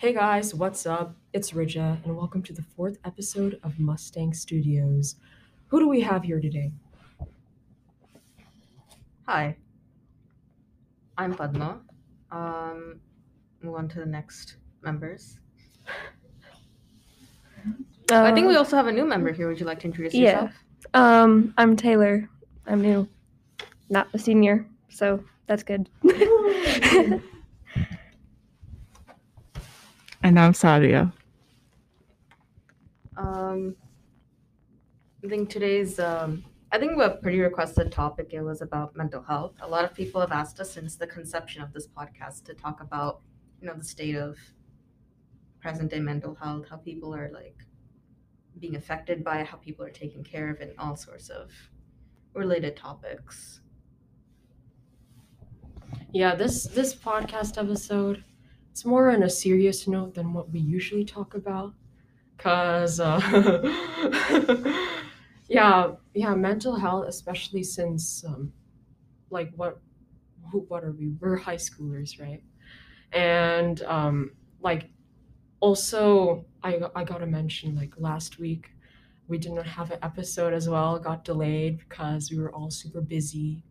Hey guys, what's up? It's Rija, and welcome to the fourth episode of Mustang Studios. Who do we have here today? Hi, I'm Padma. Move on to the next members. I think we also have a new member here. Would you like to introduce yourself? I'm Taylor. I'm new, not a senior, so that's good. And I'm Sadia. I think today's, I think a pretty requested topic. It was about mental health. A lot of people have asked us since the conception of this podcast to talk about, the state of present day mental health, how people are being affected by it, how people are taken care of, and all sorts of related topics. Yeah, this podcast episode, it's more on a serious note than what we usually talk about, because mental health, especially since what are we? We're high schoolers, right? And also I gotta mention, last week we did not have an episode as well. It got delayed because we were all super busy,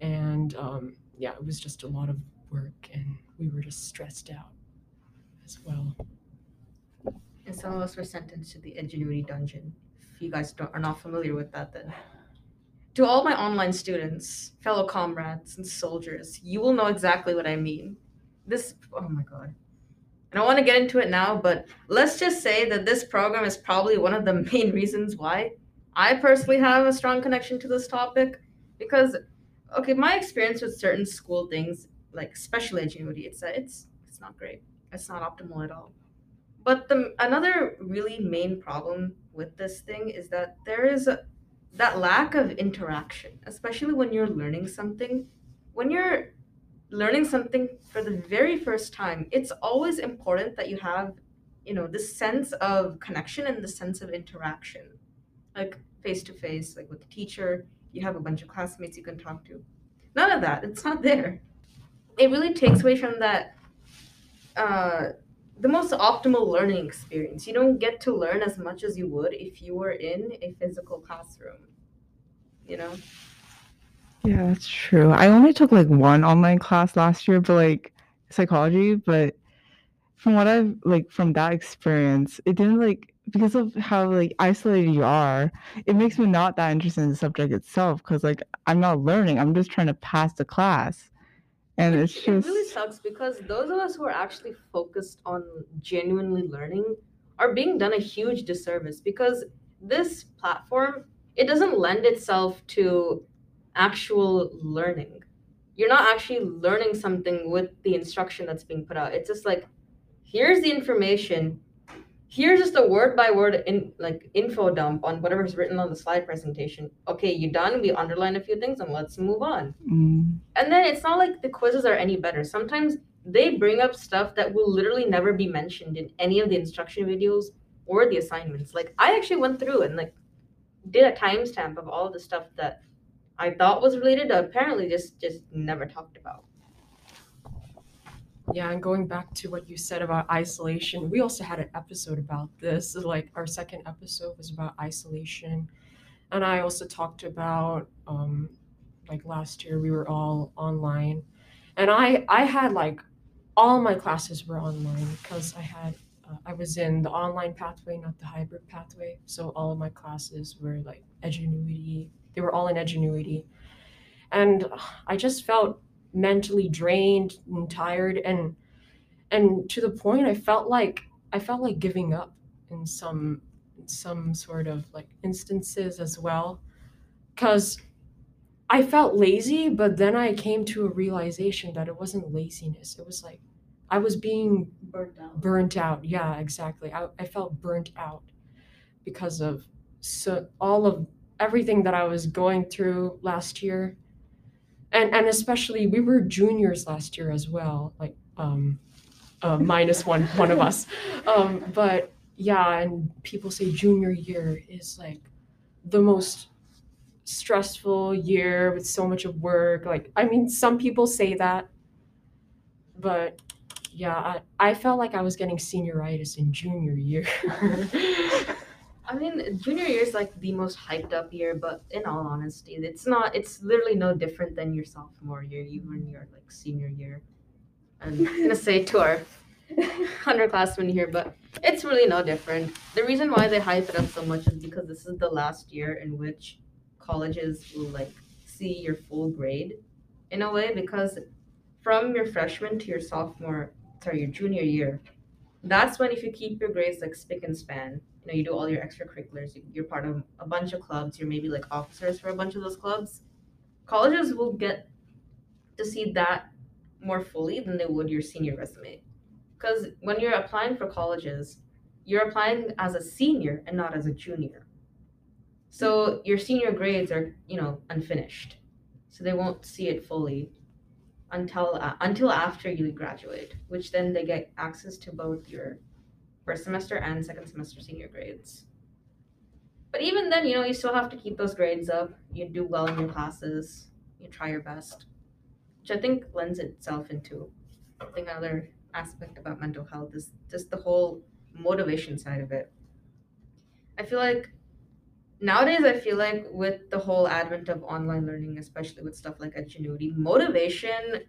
and it was just a lot of work, and we were just stressed out as well. And some of us were sentenced to the Ingenuity Dungeon. If you guys are not familiar with that, then to all my online students, fellow comrades, and soldiers, you will know exactly what I mean. This, oh my god. I don't want to get into it now, but let's just say that this program is probably one of the main reasons why I personally have a strong connection to this topic. Because, my experience with certain school things, especially Edgenuity, it's not great. It's not optimal at all. But another really main problem with this thing is that there is that lack of interaction, especially when you're learning something. When you're learning something for the very first time, it's always important that you have, this sense of connection and the sense of interaction, face to face, with the teacher. You have a bunch of classmates you can talk to. None of that. It's not there. It really takes away from that the most optimal learning experience. You don't get to learn as much as you would if you were in a physical classroom, Yeah, that's true. I only took one online class last year, but psychology, but from what I've from that experience, it didn't because of how isolated you are, it makes me not that interested in the subject itself, because I'm not learning, I'm just trying to pass the class. And it really sucks, because those of us who are actually focused on genuinely learning are being done a huge disservice, because this platform, it doesn't lend itself to actual learning. You're not actually learning something with the instruction that's being put out. It's just here's the information. Here's just a word by word info dump on whatever's written on the slide presentation. Okay, you done? We underlined a few things and let's move on. Mm. And then it's not the quizzes are any better. Sometimes they bring up stuff that will literally never be mentioned in any of the instruction videos or the assignments. I actually went through and did a timestamp of all the stuff that I thought was related to apparently just never talked about. Yeah, and going back to what you said about isolation, we also had an episode about this. Our second episode was about isolation. And I also talked about, last year we were all online. And I had, all my classes were online, because I was in the online pathway, not the hybrid pathway. So all of my classes were, Edgenuity. They were all in Edgenuity. And I just felt mentally drained and tired, and to the point I felt like giving up in some sort of instances as well, because I felt lazy. But then I came to a realization that it wasn't laziness, it was I was being burnt out. Yeah, exactly. I felt burnt out because of all of everything that I was going through last year. And especially, we were juniors last year as well, minus one of us. But yeah, and people say junior year is the most stressful year with so much of work. Some people say that, but Yeah, I felt like I was getting senioritis in junior year. I mean, junior year is like the most hyped up year, but in all honesty, it's not. It's literally no different than your sophomore year, even your like senior year. I'm gonna say to our underclassmen here, but it's really no different. The reason why they hype it up so much is because this is the last year in which colleges will like see your full grade, in a way, because from your freshman to your your junior year, that's when if you keep your grades like spick and span, you know, you do all your extracurriculars, you're part of a bunch of clubs, you're maybe like officers for a bunch of those clubs, colleges will get to see that more fully than they would your senior resume. Because when you're applying for colleges, you're applying as a senior and not as a junior. So your senior grades are, you know, unfinished. So they won't see it fully until after you graduate, which then they get access to both your first semester and second semester senior grades. But even then, you know, you still have to keep those grades up. You do well in your classes. You try your best, which I think lends itself into, I think, another aspect about mental health is just the whole motivation side of it. I feel like nowadays, with the whole advent of online learning, especially with stuff like Edgenuity, motivation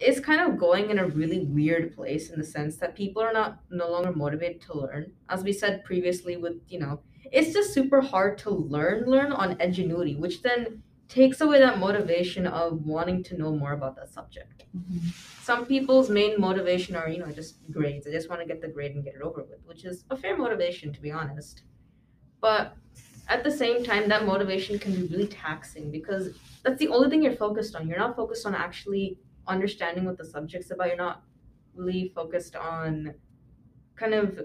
is kind of going in a really weird place in the sense that people are no longer motivated to learn. As we said previously with, you know, it's just super hard to learn on Edgenuity, which then takes away that motivation of wanting to know more about that subject. Mm-hmm. Some people's main motivation are, you know, just grades. They just want to get the grade and get it over with, which is a fair motivation, to be honest. But at the same time, that motivation can be really taxing because that's the only thing you're focused on. You're not focused on actually understanding what the subject's about. You're not really focused on kind of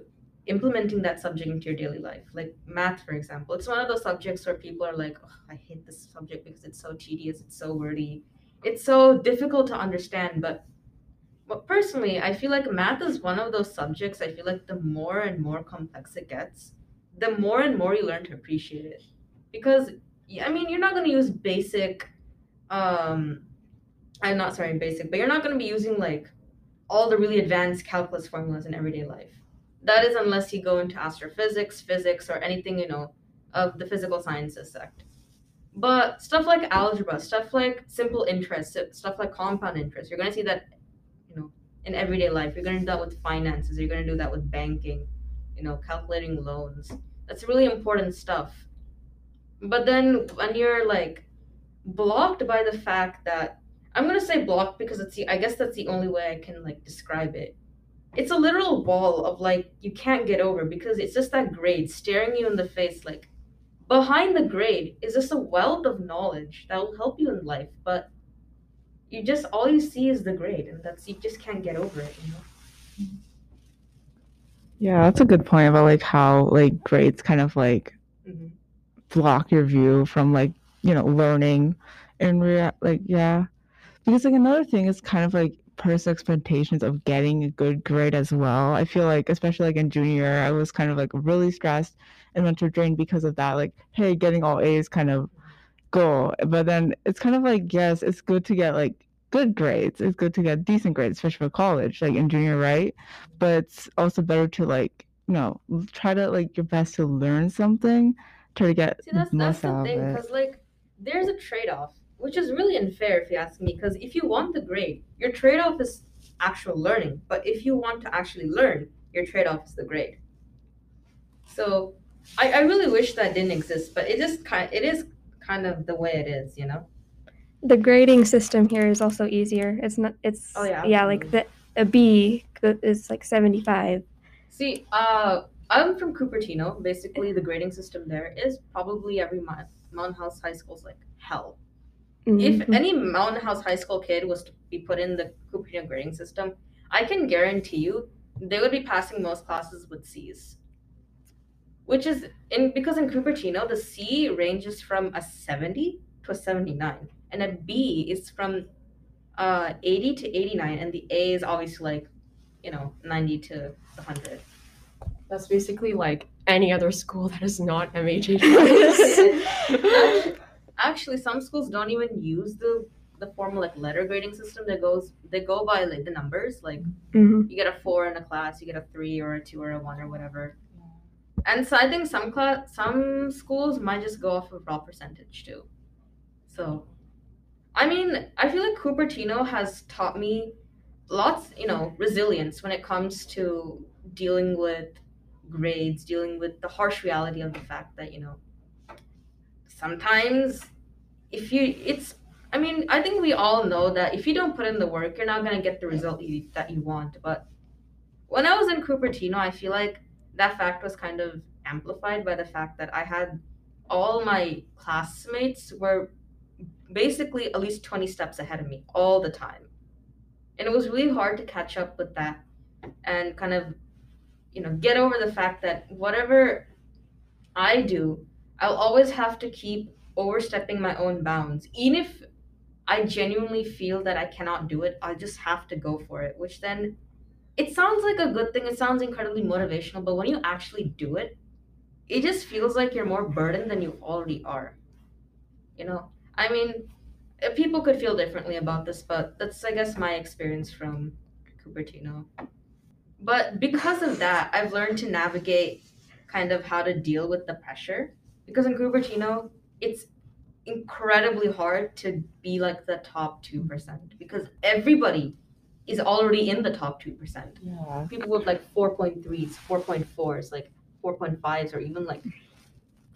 implementing that subject into your daily life. Like math, for example. It's one of those subjects where people are like, oh, I hate this subject because it's so tedious, it's so wordy, it's so difficult to understand. But personally, I feel like math is one of those subjects. I feel like the more and more complex it gets, the more and more you learn to appreciate it. Because, I mean, you're not going to use but you're not going to be using like all the really advanced calculus formulas in everyday life. That is unless you go into astrophysics, physics, or anything, you know, of the physical sciences sect. But stuff like algebra, stuff like simple interest, stuff like compound interest, you're going to see that, you know, in everyday life. You're going to do that with finances. You're going to do that with banking, you know, calculating loans. That's really important stuff. But then when you're like blocked by the fact that, I'm going to say blocked because I guess that's the only way I can like describe it. It's a literal wall of like, you can't get over because it's just that grade staring you in the face. Like behind the grade is just a wealth of knowledge that will help you in life. But you just, all you see is the grade and you just can't get over it, you know? Yeah, that's a good point about like how like grades kind of like mm-hmm. block your view from like, you know, learning and yeah. Because like another thing is kind of like personal expectations of getting a good grade as well. I feel like, especially like in junior year, I was kind of like really stressed and mental drained because of that, like, hey, getting all A's kind of goal. But then it's kind of like, yes, it's good to get like good grades. It's good to get decent grades, especially for college, like in junior, right? But it's also better to like, you know, try to like your best to learn something, try to get that's the thing, because like there's a trade-off, which is really unfair if you ask me, because if you want the grade, your trade-off is actual learning. But if you want to actually learn, your trade-off is the grade. So I really wish that didn't exist, but it is kind of the way it is, you know? The grading system here is also easier. Like a B is like 75. See, I'm from Cupertino. Basically, the grading system there is probably every month. Mountain House High School's like hell. Mm-hmm. If any Mountain House High School kid was to be put in the Cupertino grading system, I can guarantee you they would be passing most classes with C's. Which is, because in Cupertino, the C ranges from a 70 to a 79. And a B is from 80 to 89. And the A is obviously like, you know, 90 to 100. That's basically like any other school that is not MHH. Actually, some schools don't even use the the formal like letter grading system that goes, they go by like the numbers, like you get a 4 in a class, you get a 3 or a 2 or a 1 or whatever. And so I think some schools might just go off of raw percentage too. So, I mean, I feel like Cupertino has taught me lots, you know, resilience when it comes to dealing with grades, dealing with the harsh reality of the fact that, you know, sometimes if you, it's, I mean, I think we all know that if you don't put in the work, you're not going to get the result that you want. But when I was in Cupertino, I feel like that fact was kind of amplified by the fact that I had all my classmates were basically at least 20 steps ahead of me all the time. And it was really hard to catch up with that and kind of, you know, get over the fact that whatever I do, I'll always have to keep overstepping my own bounds. Even if I genuinely feel that I cannot do it, I just have to go for it, which then it sounds like a good thing. It sounds incredibly motivational, but when you actually do it, it just feels like you're more burdened than you already are. You know, I mean, people could feel differently about this, but that's, I guess, my experience from Cupertino. But because of that, I've learned to navigate kind of how to deal with the pressure. Because in Cupertino, it's incredibly hard to be like the top 2% because everybody is already in the top 2%. Yeah. People with like 4.3s, 4.4s, like 4.5s, or even like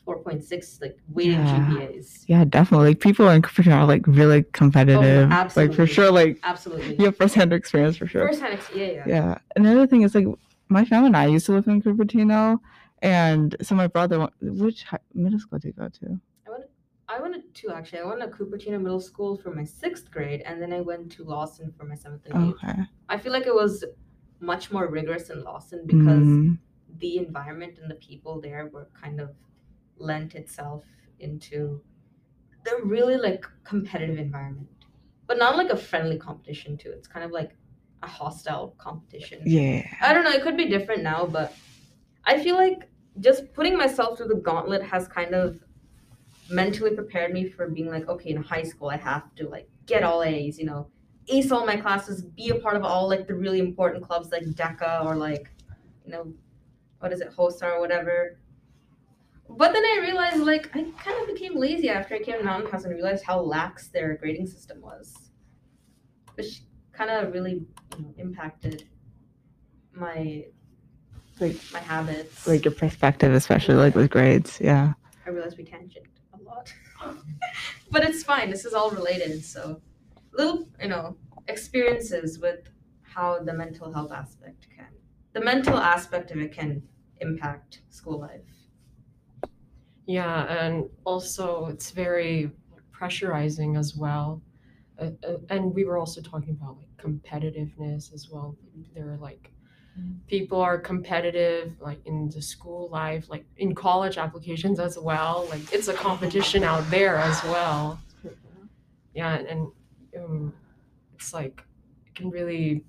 4.6, like weighted GPAs. Yeah, definitely. People in Cupertino are like really competitive. Oh, absolutely. Like for sure, like absolutely. You have first-hand experience for sure. First-hand experience, yeah. Another thing is like my family and I used to live in Cupertino, and so my brother, which middle school did you go to? I went to two actually. I went to Cupertino Middle School for my 6th grade, and then I went to Lawson for my 7th and 8th. Okay. I feel like it was much more rigorous in Lawson because the environment and the people there were kind of lent itself into the really like competitive environment, but not like a friendly competition too. It's kind of like a hostile competition. Yeah, I don't know, it could be different now, but I feel like just putting myself through the gauntlet has kind of mentally prepared me for being like, okay, in high school I have to like get all A's, you know, ace all my classes, be a part of all like the really important clubs like DECA or like, you know, what is it, HOSA or whatever. But then I realized, like, I kind of became lazy after I came to Mountain House and realized how lax their grading system was, which kind of really, you know, impacted my, like, my habits. Like your perspective, especially, like, with grades, yeah. I realized we tangent a lot. But it's fine. This is all related, so little, you know, experiences with how the mental health aspect can, the mental aspect of it can impact school life. Yeah, and also it's very pressurizing as well. And we were also talking about like competitiveness as well. There are like people are competitive like in the school life, like in college applications as well. Like it's a competition out there as well. Yeah, and it's like it can really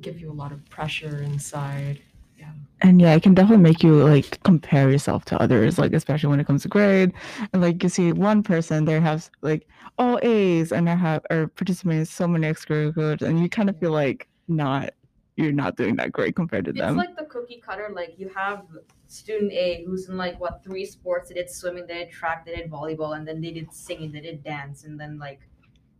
give you a lot of pressure inside. Yeah. And yeah, it can definitely make you like compare yourself to others, like especially when it comes to grade. And like you see one person, they have like all A's and are participating in so many extracurriculars, and you kind of feel like you're not doing that great compared to them. It's like the cookie cutter. Like you have student A who's in like what 3 sports. They did swimming, they did track, they did volleyball, and then they did singing, they did dance, and then like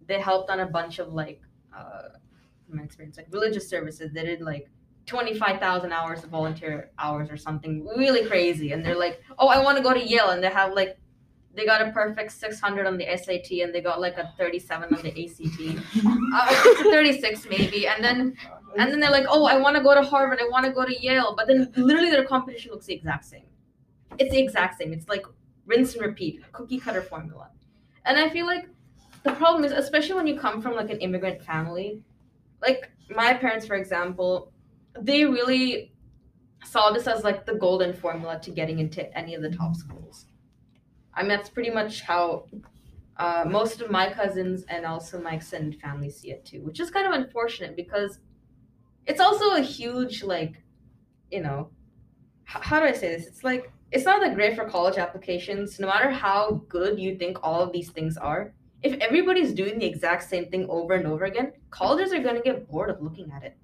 they helped on a bunch of like from my experience, like religious services. They did like 25,000 hours of volunteer hours or something really crazy. And they're like, oh, I want to go to Yale. And they have like, they got a perfect 600 on the SAT and they got like a 37 on the ACT. It's a 36 maybe. And then they're like, oh, I want to go to Harvard. I want to go to Yale. But then literally their competition looks the exact same. It's the exact same. It's like rinse and repeat, cookie cutter formula. And I feel like the problem is, especially when you come from like an immigrant family, like my parents, for example, they really saw this as like the golden formula to getting into any of the top schools. I mean, that's pretty much how most of my cousins and also my extended family see it too, which is kind of unfortunate because it's also a huge, like, you know, how do I say this? It's like, it's not that great for college applications. No matter how good you think all of these things are, If everybody's doing the exact same thing over and over again, colleges are going to get bored of looking at it.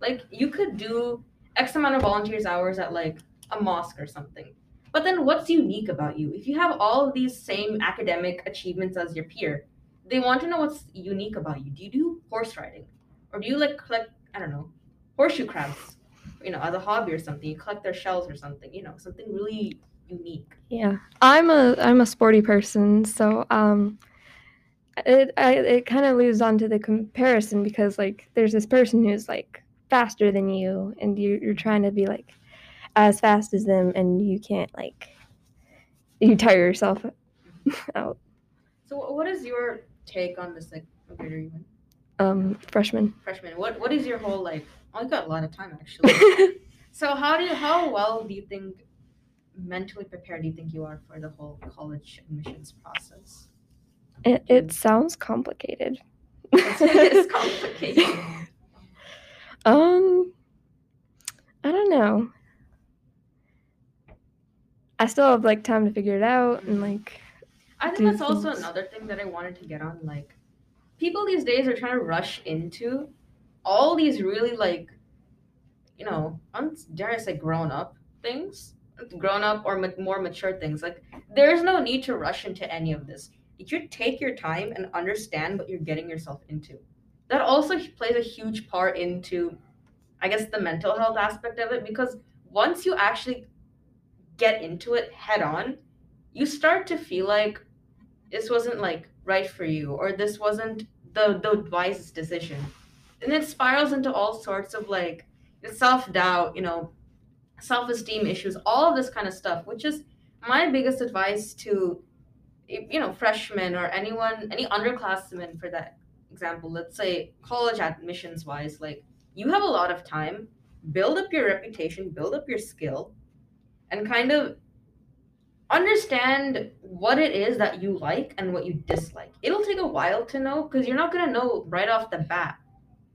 Like, you could do X amount of volunteers hours at, like, a mosque or something. But then what's unique about you? If you have all of these same academic achievements as your peer, they want to know what's unique about you. Do you do horse riding? Or do you, like, collect, I don't know, horseshoe crabs, you know, as a hobby or something? You collect their shells or something, you know, something really unique. Yeah. I'm a sporty person, so it kind of leads on to the comparison, because, like, there's this person who's, like, faster than you, and you're trying to be, like, as fast as them, and you can't, like, you tire yourself out. So what is your take on this, like, what grade are you in? Freshman. What is your whole, like, I've got a lot of time, actually. So mentally prepared do you think you are for the whole college admissions process? It sounds complicated. It's complicated. I don't know. I still have, like, time to figure it out, and, like, I think that's also another thing that I wanted to get on. Like, people these days are trying to rush into all these really, like, you know, dare I say grown-up things, grown-up or more mature things. Like, there's no need to rush into any of this. You take your time and understand what you're getting yourself into. That also plays a huge part into, I guess, the mental health aspect of it, because once you actually get into it head on, you start to feel like this wasn't, like, right for you, or this wasn't the wisest decision. And it spirals into all sorts of, like, self-doubt, you know, self-esteem issues, all of this kind of stuff, which is my biggest advice to, you know, freshmen or anyone, any underclassmen for that example. Let's say college admissions wise, like, you have a lot of time. Build up your reputation, build up your skill, and kind of understand what it is that you like and what you dislike. It'll take a while to know, because you're not going to know right off the bat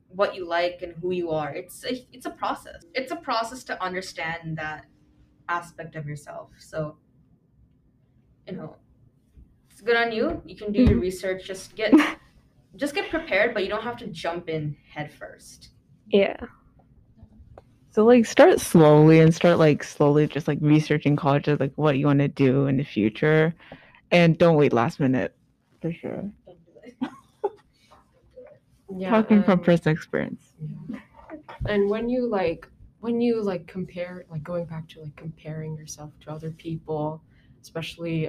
what you like and who you are. It's a process. It's a process to understand that aspect of yourself. So, you know, it's good on you. You can do your research. Just get prepared, but you don't have to jump in head first. Yeah. So, like, start slowly just, like, researching colleges, like, what you want to do in the future, and don't wait last minute, for sure. Yeah, talking from personal experience. Yeah. And when you compare, like, going back to, like, comparing yourself to other people, especially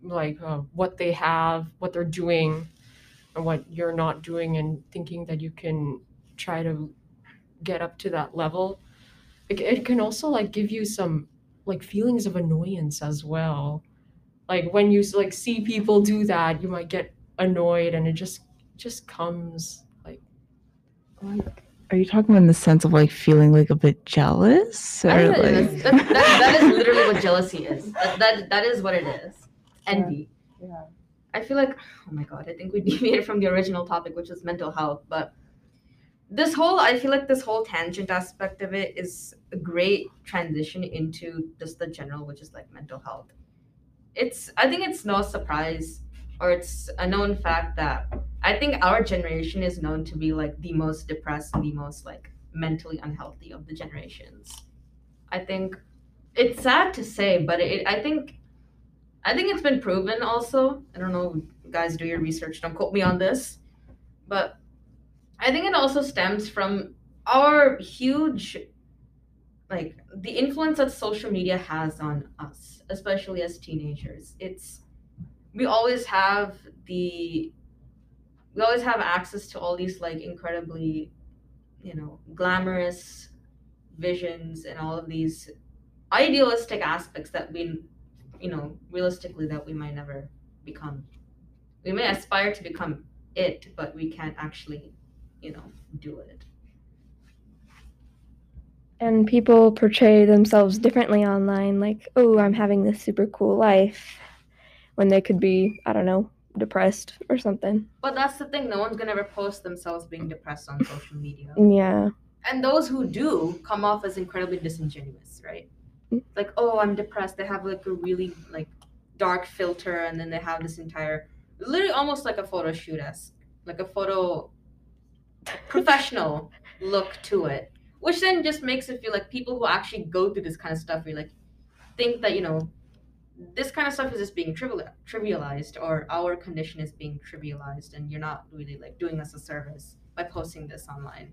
what they have, what they're doing, and what you're not doing, and thinking that you can try to get up to that level, it can also, like, give you some, like, feelings of annoyance as well. Like, when you, like, see people do that, you might get annoyed, and it just comes, like, are you talking in the sense of, like, feeling, like, a bit jealous, or like that is literally what jealousy is. That is what it is. Envy. Yeah. I feel like, oh my god, I think we deviated from the original topic, which is mental health, but this whole tangent aspect of it is a great transition into just the general, which is, like, mental health. I think it's no surprise, or it's a known fact, that I think our generation is known to be, like, the most depressed and the most, like, mentally unhealthy of the generations. I think it's sad to say, but I think it's been proven also. I don't know, guys, do your research. Don't quote me on this. But I think it also stems from our huge, like, the influence that social media has on us, especially as teenagers. We always have access to all these, like, incredibly, you know, glamorous visions and all of these idealistic aspects that we, you know, realistically that we might never become. We may aspire to become it, but we can't actually, you know, do it. And people portray themselves differently online, like, oh, I'm having this super cool life, when they could be, I don't know, depressed or something. But that's the thing. No one's going to ever post themselves being depressed on social media. Yeah. And those who do come off as incredibly disingenuous, right? Like, oh, I'm depressed. They have, like, a really, like, dark filter, and then they have this entire literally almost like a photo shoot-esque, like a photo professional look to it, which then just makes it feel like people who actually go through this kind of stuff, you like think that, you know, this kind of stuff is just being trivialized, or our condition is being trivialized, and you're not really like doing us a service by posting this online.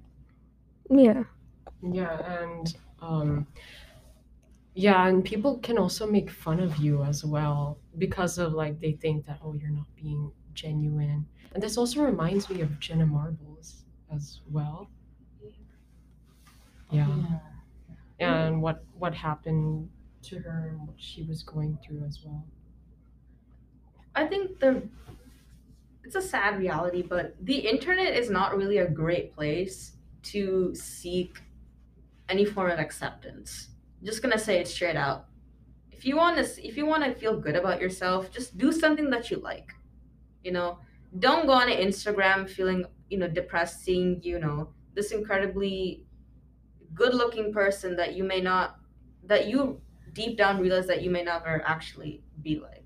And people can also make fun of you as well because of like they think that, oh, you're not being genuine. And this also reminds me of Jenna Marbles as well. Yeah. And what happened to her and what she was going through as well. I think it's a sad reality, but the internet is not really a great place to seek any form of acceptance. I'm just gonna say it straight out. If you want to feel good about yourself, just do something that you like. You know, don't go on Instagram feeling, you know, depressed, seeing, you know, this incredibly good-looking person that you deep down realize that you may never actually be like.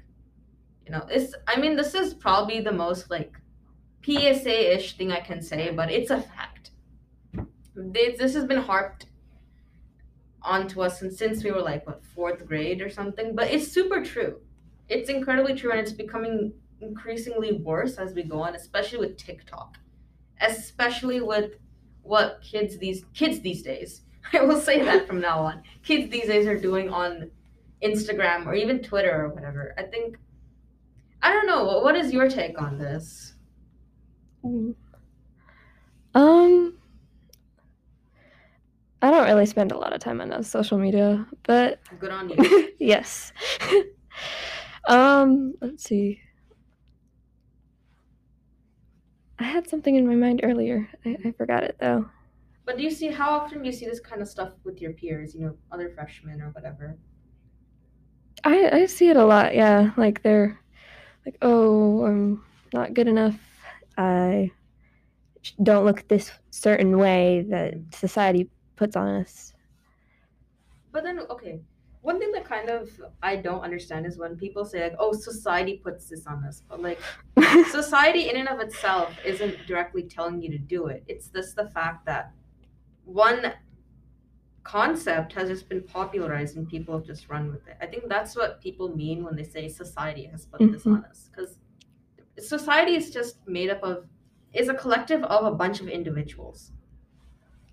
You know, this is probably the most like PSA-ish thing I can say, but it's a fact. This has been harped onto us since we were like, what, fourth grade or something, but it's super true. It's incredibly true, and it's becoming increasingly worse as we go on, especially with TikTok, especially with what kids these days, I will say that from now on, kids these days are doing on Instagram or even Twitter or whatever. I don't know, what is your take on this? I don't really spend a lot of time on social media, but good on you. Yes. Let's see. I had something in my mind earlier. I forgot it though. But how often do you see this kind of stuff with your peers, you know, other freshmen or whatever? I see it a lot, yeah. Like they're like, oh, I'm not good enough. I don't look this certain way that society puts on us. But then, okay, one thing that kind of I don't understand is when people say like, oh, society puts this on us, but like society in and of itself isn't directly telling you to do it. It's just the fact that one concept has just been popularized and people have just run with it. I think that's what people mean when they say society has put this on us, because society is just is a collective of a bunch of individuals.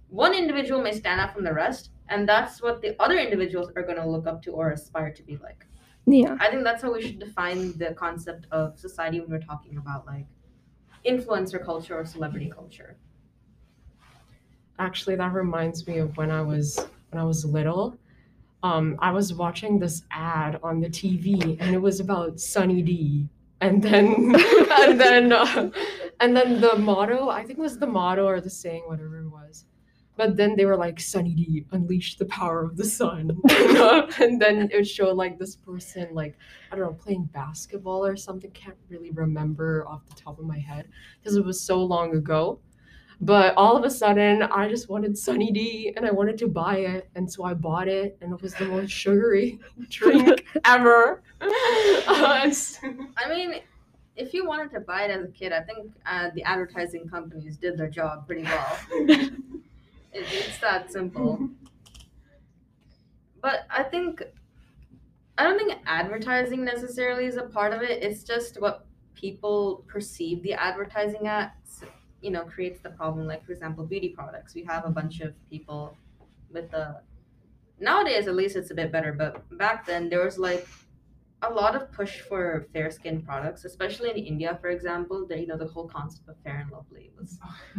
One individual may stand out from the rest, and that's what the other individuals are going to look up to or aspire to be like. Yeah. I think that's how we should define the concept of society when we're talking about like influencer culture or celebrity culture. Actually, that reminds me of when I was little. I was watching this ad on the TV, and it was about Sunny D. And then the motto, I think it was the motto or the saying, whatever it was. But then they were like, Sunny D, unleash the power of the sun. And then it showed like this person, like, I don't know, playing basketball or something. Can't really remember off the top of my head because it was so long ago. But all of a sudden, I just wanted Sunny D and I wanted to buy it. And so I bought it, and it was the most sugary drink ever. I mean, if you wanted to buy it as a kid, I think the advertising companies did their job pretty well. It's that simple. But I don't think advertising necessarily is a part of it. It's just what people perceive the advertising at, you know, creates the problem. Like, for example, beauty products. We have a bunch of people with nowadays at least it's a bit better, but back then there was like a lot of push for fair skin products, especially in India, for example. That, you know, the whole concept of Fair and Lovely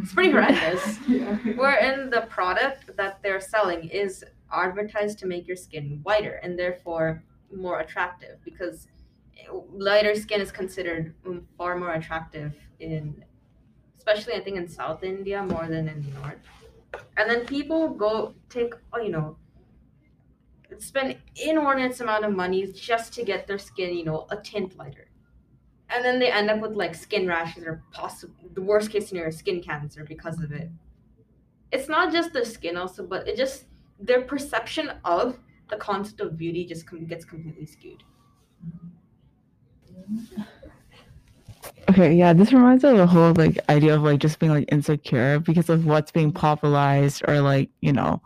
it's pretty horrendous. Yeah. Wherein the product that they're selling is advertised to make your skin whiter and therefore more attractive, because lighter skin is considered far more attractive especially I think in South India more than in the North. And then people spend inordinate amount of money just to get their skin, you know, a tint lighter, and then they end up with like skin rashes or the worst case scenario, skin cancer because of it. It's not just their skin also, but it just their perception of the concept of beauty just gets completely skewed. Okay, yeah, this reminds me of the whole like idea of like just being like insecure because of what's being popularized or like, you know,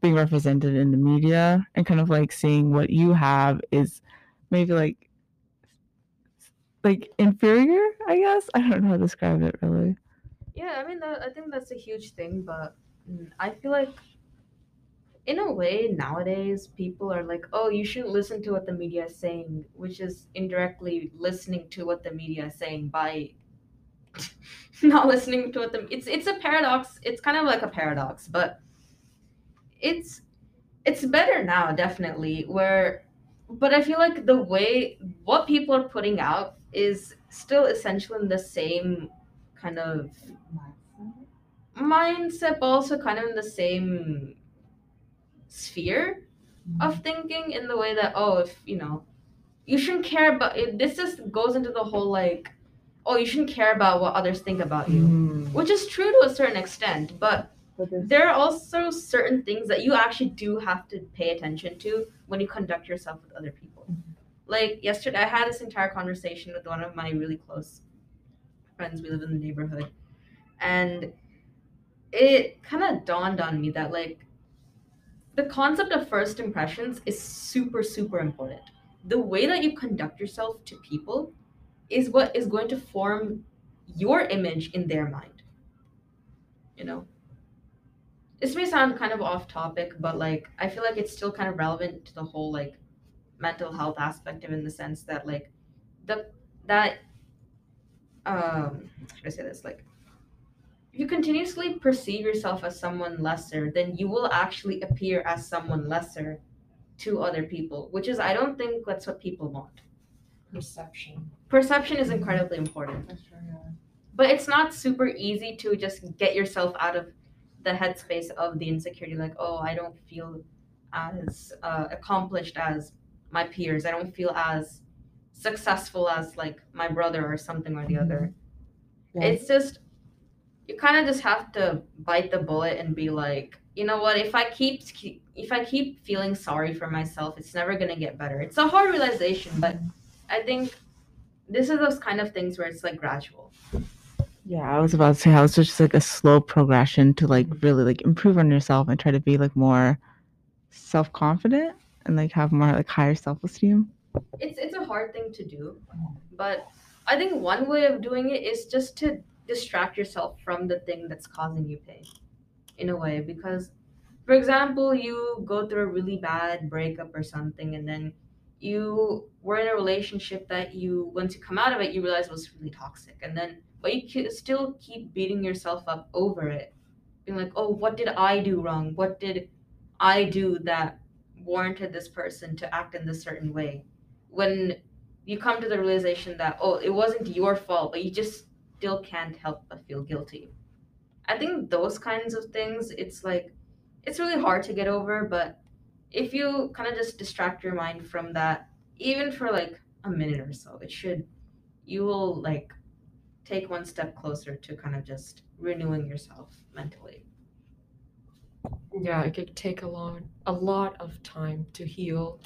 being represented in the media and kind of like seeing what you have is maybe like inferior, I guess. I don't know how to describe it really. Yeah, I mean, I think that's a huge thing, but I feel like in a way nowadays people are like, oh, you shouldn't listen to what the media is saying, which is indirectly listening to what the media is saying by not listening to what the it's a paradox. It's kind of like a paradox, but it's better now, definitely, but I feel like the way what people are putting out is still essentially in the same kind of mindset, also kind of in the same sphere of thinking, in the way that, oh, if you know, you shouldn't care about it. This just goes into the whole like, oh, you shouldn't care about what others think about you, which is true to a certain extent, but there are also certain things that you actually do have to pay attention to when you conduct yourself with other people. Like yesterday, I had this entire conversation with one of my really close friends. We live in the neighborhood, and it kind of dawned on me that like the concept of first impressions is super, super important. The way that you conduct yourself to people is what is going to form your image in their mind. You know, this may sound kind of off topic, but like, I feel like it's still kind of relevant to the whole like mental health aspect of, in the sense that like how do I say this? Like, if you continuously perceive yourself as someone lesser, then you will actually appear as someone lesser to other people, which is, I don't think that's what people want. Perception is incredibly important. That's true, yeah. But it's not super easy to just get yourself out of the headspace of the insecurity. Like, oh, I don't feel as accomplished as my peers. I don't feel as successful as like my brother or something or the other. Yeah. It's just, you kind of just have to bite the bullet and be like, you know what, if I keep feeling sorry for myself, it's never going to get better. It's a hard realization, but I think this is those kind of things where it's like gradual. Yeah, I was about to say how it's just like a slow progression to like really like improve on yourself and try to be like more self-confident and like have more like higher self-esteem. It's a hard thing to do, but I think one way of doing it is just to distract yourself from the thing that's causing you pain, in a way. Because, for example, you go through a really bad breakup or something, and then you were in a relationship that you, once you come out of it, you realize was really toxic. And then, but you still keep beating yourself up over it, being like, oh, what did I do wrong? What did I do that warranted this person to act in this certain way? When you come to the realization that, oh, it wasn't your fault, but you just still can't help but feel guilty. I think those kinds of things, it's like, it's really hard to get over, but if you kind of just distract your mind from that, even for like a minute or so, you will like take one step closer to kind of just renewing yourself mentally. Yeah, it could take a lot of time to heal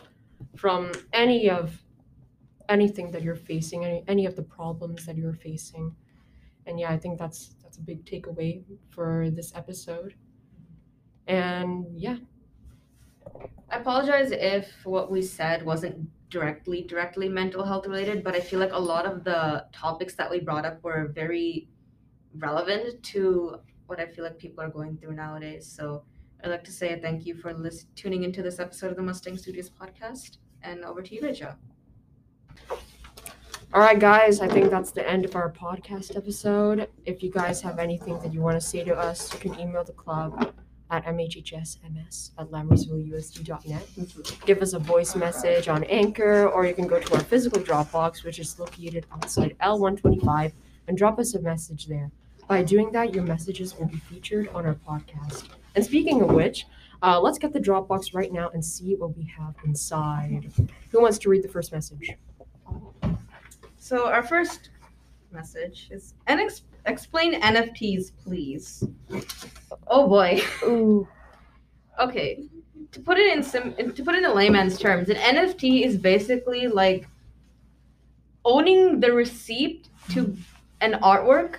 from anything that you're facing, any of the problems that you're facing. And yeah, I think that's a big takeaway for this episode. And yeah, I apologize if what we said wasn't directly mental health related, but I feel like a lot of the topics that we brought up were very relevant to what I feel like people are going through nowadays. So I'd like to say thank you for tuning into this episode of the Mustang Studios podcast. And over to you, Rija. All right, guys, I think that's the end of our podcast episode. If you guys have anything that you want to say to us, you can email the club at mhhsms@lambertsvilleusd.net. Give us a voice message on Anchor, or you can go to our physical Dropbox, which is located outside L125, and drop us a message there. By doing that, your messages will be featured on our podcast. And speaking of which, let's get the Dropbox right now and see what we have inside. Who wants to read the first message? So our first message is, explain NFTs, please. Oh boy. Ooh. Okay. To put it in layman's terms, an NFT is basically like owning the receipt to an artwork,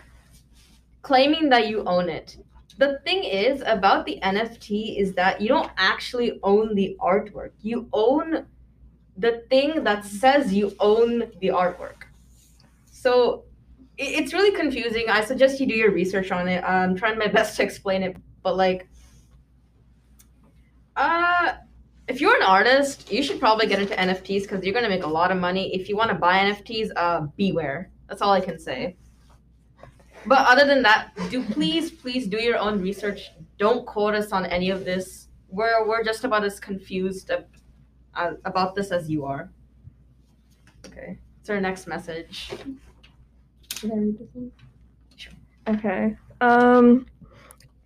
claiming that you own it. The thing is about the NFT is that you don't actually own the artwork. You own the thing that says you own the artwork. So it's really confusing. I suggest you do your research on it. I'm trying my best to explain it, but like, if you're an artist, you should probably get into NFTs because you're gonna make a lot of money. If you want to buy NFTs, beware. That's all I can say. But other than that, do please do your own research. Don't quote us on any of this. We're just about as confused about this as you are. Okay, it's our next message. Okay.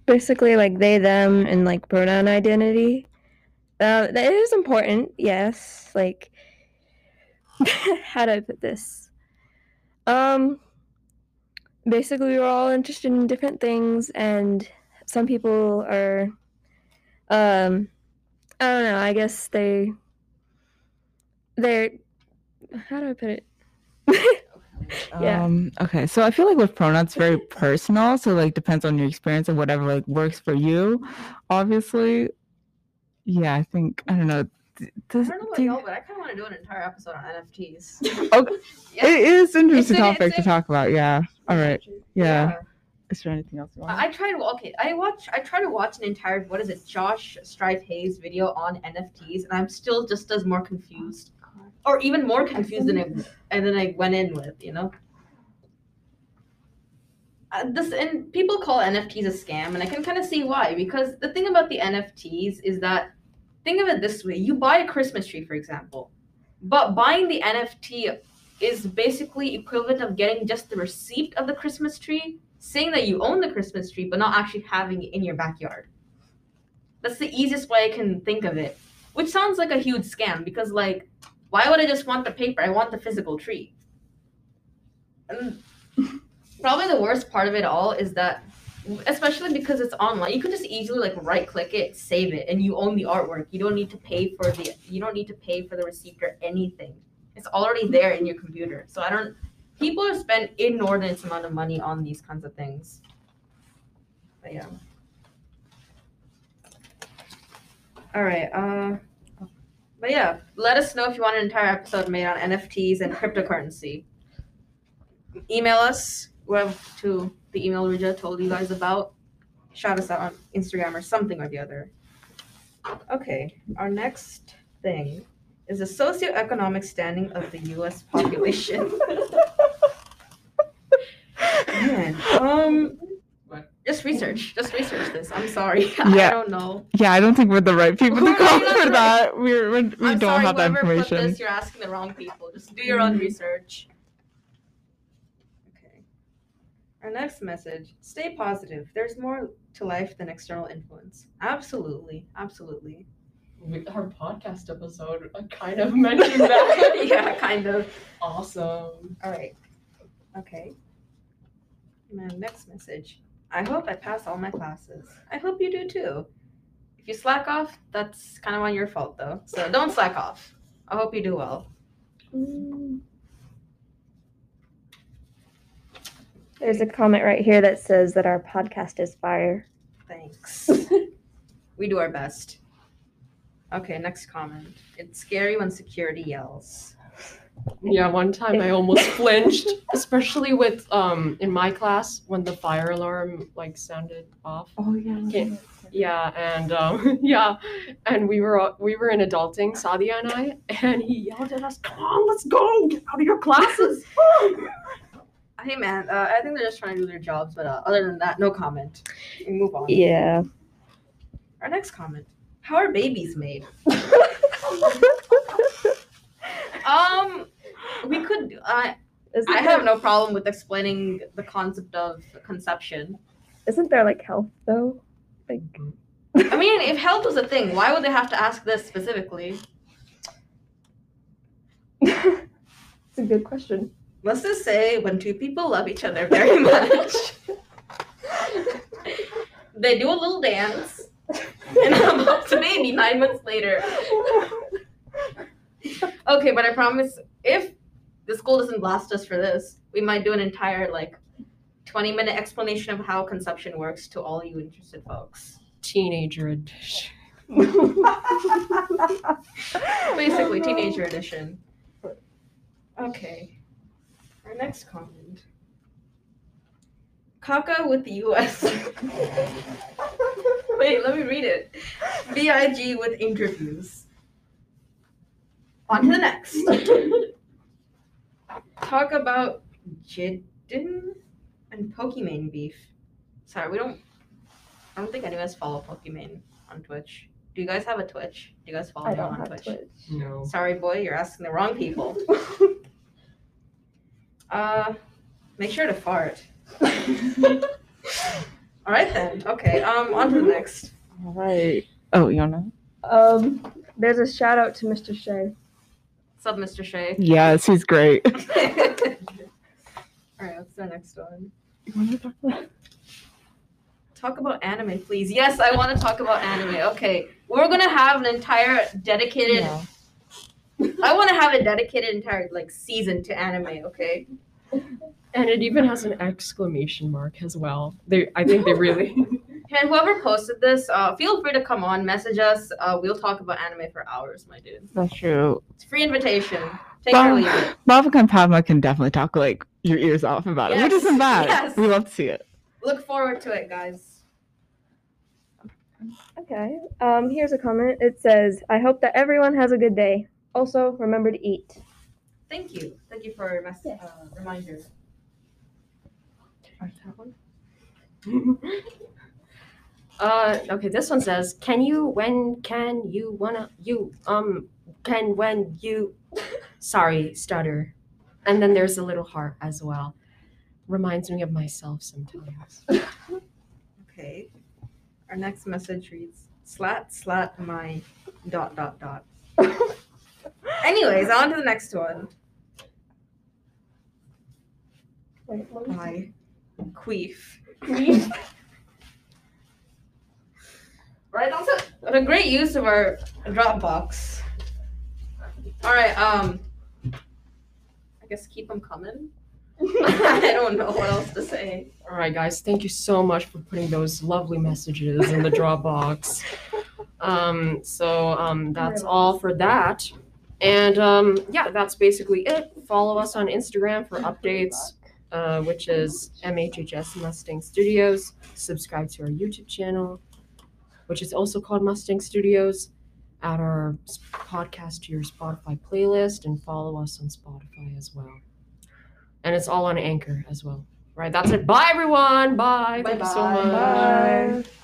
Basically, like they, them, and like pronoun identity. That is important, yes. Like, how do I put this? Basically, we're all interested in different things, and some people are, I don't know, I guess they're, how do I put it? Yeah. Okay, so I feel like with pronouns, it's very personal, so, like, depends on your experience and whatever, like, works for you, obviously. Yeah, I think, I don't know. But I kind of want to do an entire episode on NFTs. Okay. Yeah. It is an interesting topic to talk about, yeah. All right, yeah. Is there anything else you want? I try to watch an entire, Josh Strife Hayes video on NFTs, and I'm still just as more confused. Or even more confused than I went in with, you know? And people call NFTs a scam, and I can kind of see why. Because the thing about the NFTs is that, think of it this way. You buy a Christmas tree, for example. But buying the NFT is basically equivalent of getting just the receipt of the Christmas tree, saying that you own the Christmas tree, but not actually having it in your backyard. That's the easiest way I can think of it. Which sounds like a huge scam, because, like, why would I just want the paper? I want the physical tree. And probably the worst part of it all is that, especially because it's online, you can just easily like right-click it, save it, and you own the artwork. You don't need to pay for the receipt or anything. It's already there in your computer. So people spend inordinate amount of money on these kinds of things. But yeah. All right. But yeah, let us know if you want an entire episode made on NFTs and cryptocurrency. Email us. We have to the email Rija told you guys about. Shout us out on Instagram or something or the other. Okay, our next thing is the socioeconomic standing of the U.S. population. Man, just research this. I'm sorry. Yeah. I don't know. Yeah, I don't think we're the right people to call for that. We don't have that information. Put this, you're asking the wrong people. Just do your own research. Our next message, stay positive. There's more to life than external influence. Absolutely. Absolutely. Our podcast episode kind of mentioned that. Yeah, kind of. Awesome. All right. Okay. My next message. I hope I pass all my classes. I hope you do too. If you slack off, that's kind of on your fault though. So don't slack off. I hope you do well. There's a comment right here that says that our podcast is fire. Thanks. We do our best. Okay, next comment. It's scary when security yells. Yeah, one time I almost flinched, especially with in my class when the fire alarm like sounded off. Oh yeah. Okay. Yeah, and we were in adulting, Sadia and I, and he yelled at us, "Come on, let's go! Get out of your classes!" Hey man, I think they're just trying to do their jobs, but other than that, no comment. We move on. Yeah. Our next comment: how are babies made? We could. I have no problem with explaining the concept of conception. Isn't there like health though? Like, I mean, if health was a thing, why would they have to ask this specifically? It's a good question. Let's just say when two people love each other very much, they do a little dance, and I'm up to baby 9 months later. Okay, but I promise if the school doesn't blast us for this, we might do an entire like 20-minute explanation of how consumption works to all you interested folks. Teenager edition. Basically, teenager edition. Okay. Our next comment. Caca with the US. Wait, let me read it. BIG with interviews. On to the next. Talk about Jiddin and Pokimane beef. Sorry, I don't think any of us follow Pokimane on Twitch. Do you guys have a Twitch? Do you guys follow him on Twitch? No. Sorry, boy, you're asking the wrong people. Make sure to fart. All right then. Okay. On to the next. All right. Oh, you wanna? There's a shout out to Mr. Shay. What's up, Mr. Shay? Yes, he's great. All right. What's the next one? You want to talk about? Talk about anime, please. Yes, I want to talk about anime. Okay, we're gonna have an entire dedicated. Yeah. I want to have a dedicated entire season to anime. Okay. And it even has an exclamation mark as well. I think they really. And whoever posted this, feel free to come on, message us. We'll talk about anime for hours, my dude. That's true. It's a free invitation. Take it or leave it. Bhavna and Padma can definitely talk your ears off about it. Which isn't bad. Yes. We love to see it. Look forward to it, guys. Okay. Here's a comment. It says, "I hope that everyone has a good day. Also, remember to eat." Thank you. Thank you for your reminder. That one. Okay, this one says, stutter. And then there's a little heart as well. Reminds me of myself sometimes. Okay. Our next message reads, slat my ... Anyways, on to the next one. Wait, what was it? Queef. Right, also what a great use of our Dropbox. All right, I guess keep them coming. I don't know what else to say. All right, guys, thank you so much for putting those lovely messages in the Dropbox. That's all for that. And yeah, that's basically it. Follow us on Instagram for updates. Which is MHHS Mustang Studios. Subscribe to our YouTube channel, which is also called Mustang Studios. Add our podcast to your Spotify playlist and follow us on Spotify as well. And it's all on Anchor as well. Right, that's it. Bye, everyone. Bye. Thank you so much. Bye.